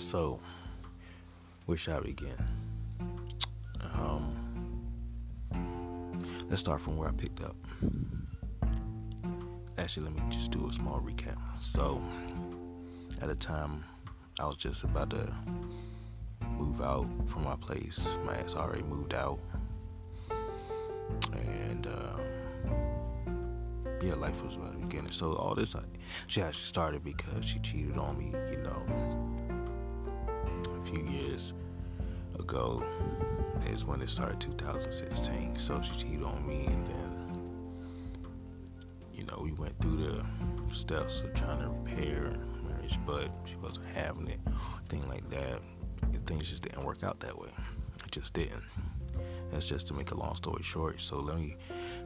So, where shall I begin? Let's start from where I picked up. Actually, let me just do a small recap. So, at the time, I was just about to move out from my place. My ass already moved out. And, yeah, life was about to begin. So, all this, she actually started because she cheated on me, you know, a few years ago. Is when it started, 2016. So she cheated on me, and then, you know, we went through the steps of trying to repair marriage, but she wasn't having it, thing like that. And things just didn't work out that way. It just didn't. That's just to make a long story short. So let me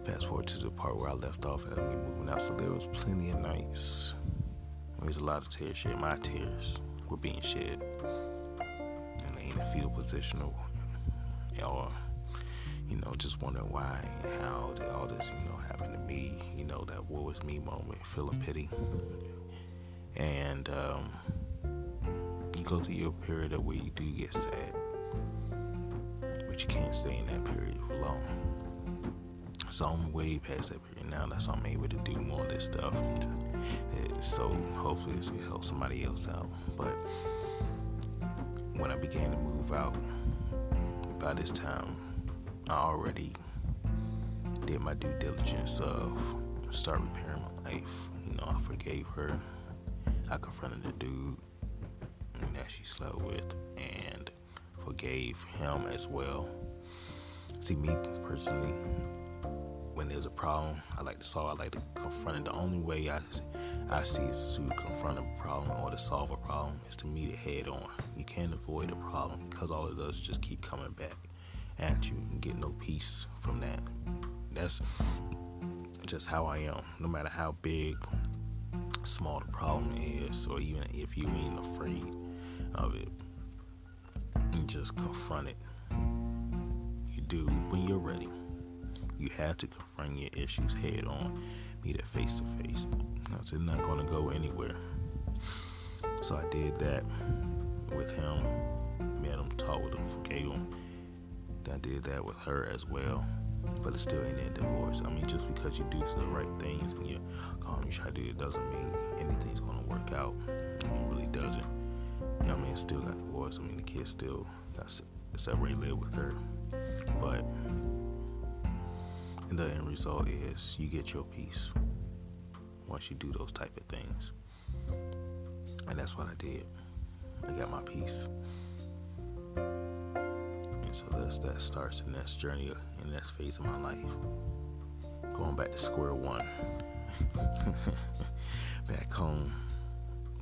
fast forward to the part where I left off and we moving out. So there was plenty of nights. There was a lot of tears shed. My tears were being shed, and they in a fetal position or, or, you know, just wondering why and how did all this, you know, happen to me, you know, that what was me moment, feeling pity. And you go through your period of where you do get sad, but you can't stay in that period for long. So I'm way past that period now. That's why I'm able to do more of this stuff. So hopefully this will help somebody else out. But when I began to move out, by this time, I already did my due diligence of start repairing my life. You know, I forgave her. I confronted the dude that she slept with and forgave him as well. See, me personally, when there's a problem, I like to solve. I like to confront it. The only way I see is to confront a problem or to solve a problem is to meet it head on. You can't avoid a problem because all it does is just keep coming back at you and get no peace from that. That's just how I am. No matter how big, small the problem is, or even if you ain't afraid of it, you just confront it. You do when you're ready. You have to confront your issues head on, meet it face to face. It's not going to go anywhere. So I did that with him, met him, talked with him, forgave him. I did that with her as well, but it still ended in divorce. I mean, just because you do the right things and you calm, you try to do it, doesn't mean anything's going to work out. I mean, it really doesn't. You know, I mean, still got divorced. I mean, the kids still got separated, live with her, but. And the end result is you get your peace once you do those type of things. And that's what I did. I got my peace. And so that starts the next journey, in the next phase of my life. Going back to square one. Back home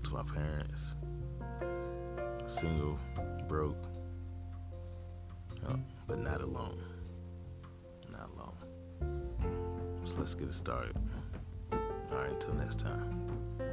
to my parents. Single, broke, but not alone. So let's get it started. All right, until next time.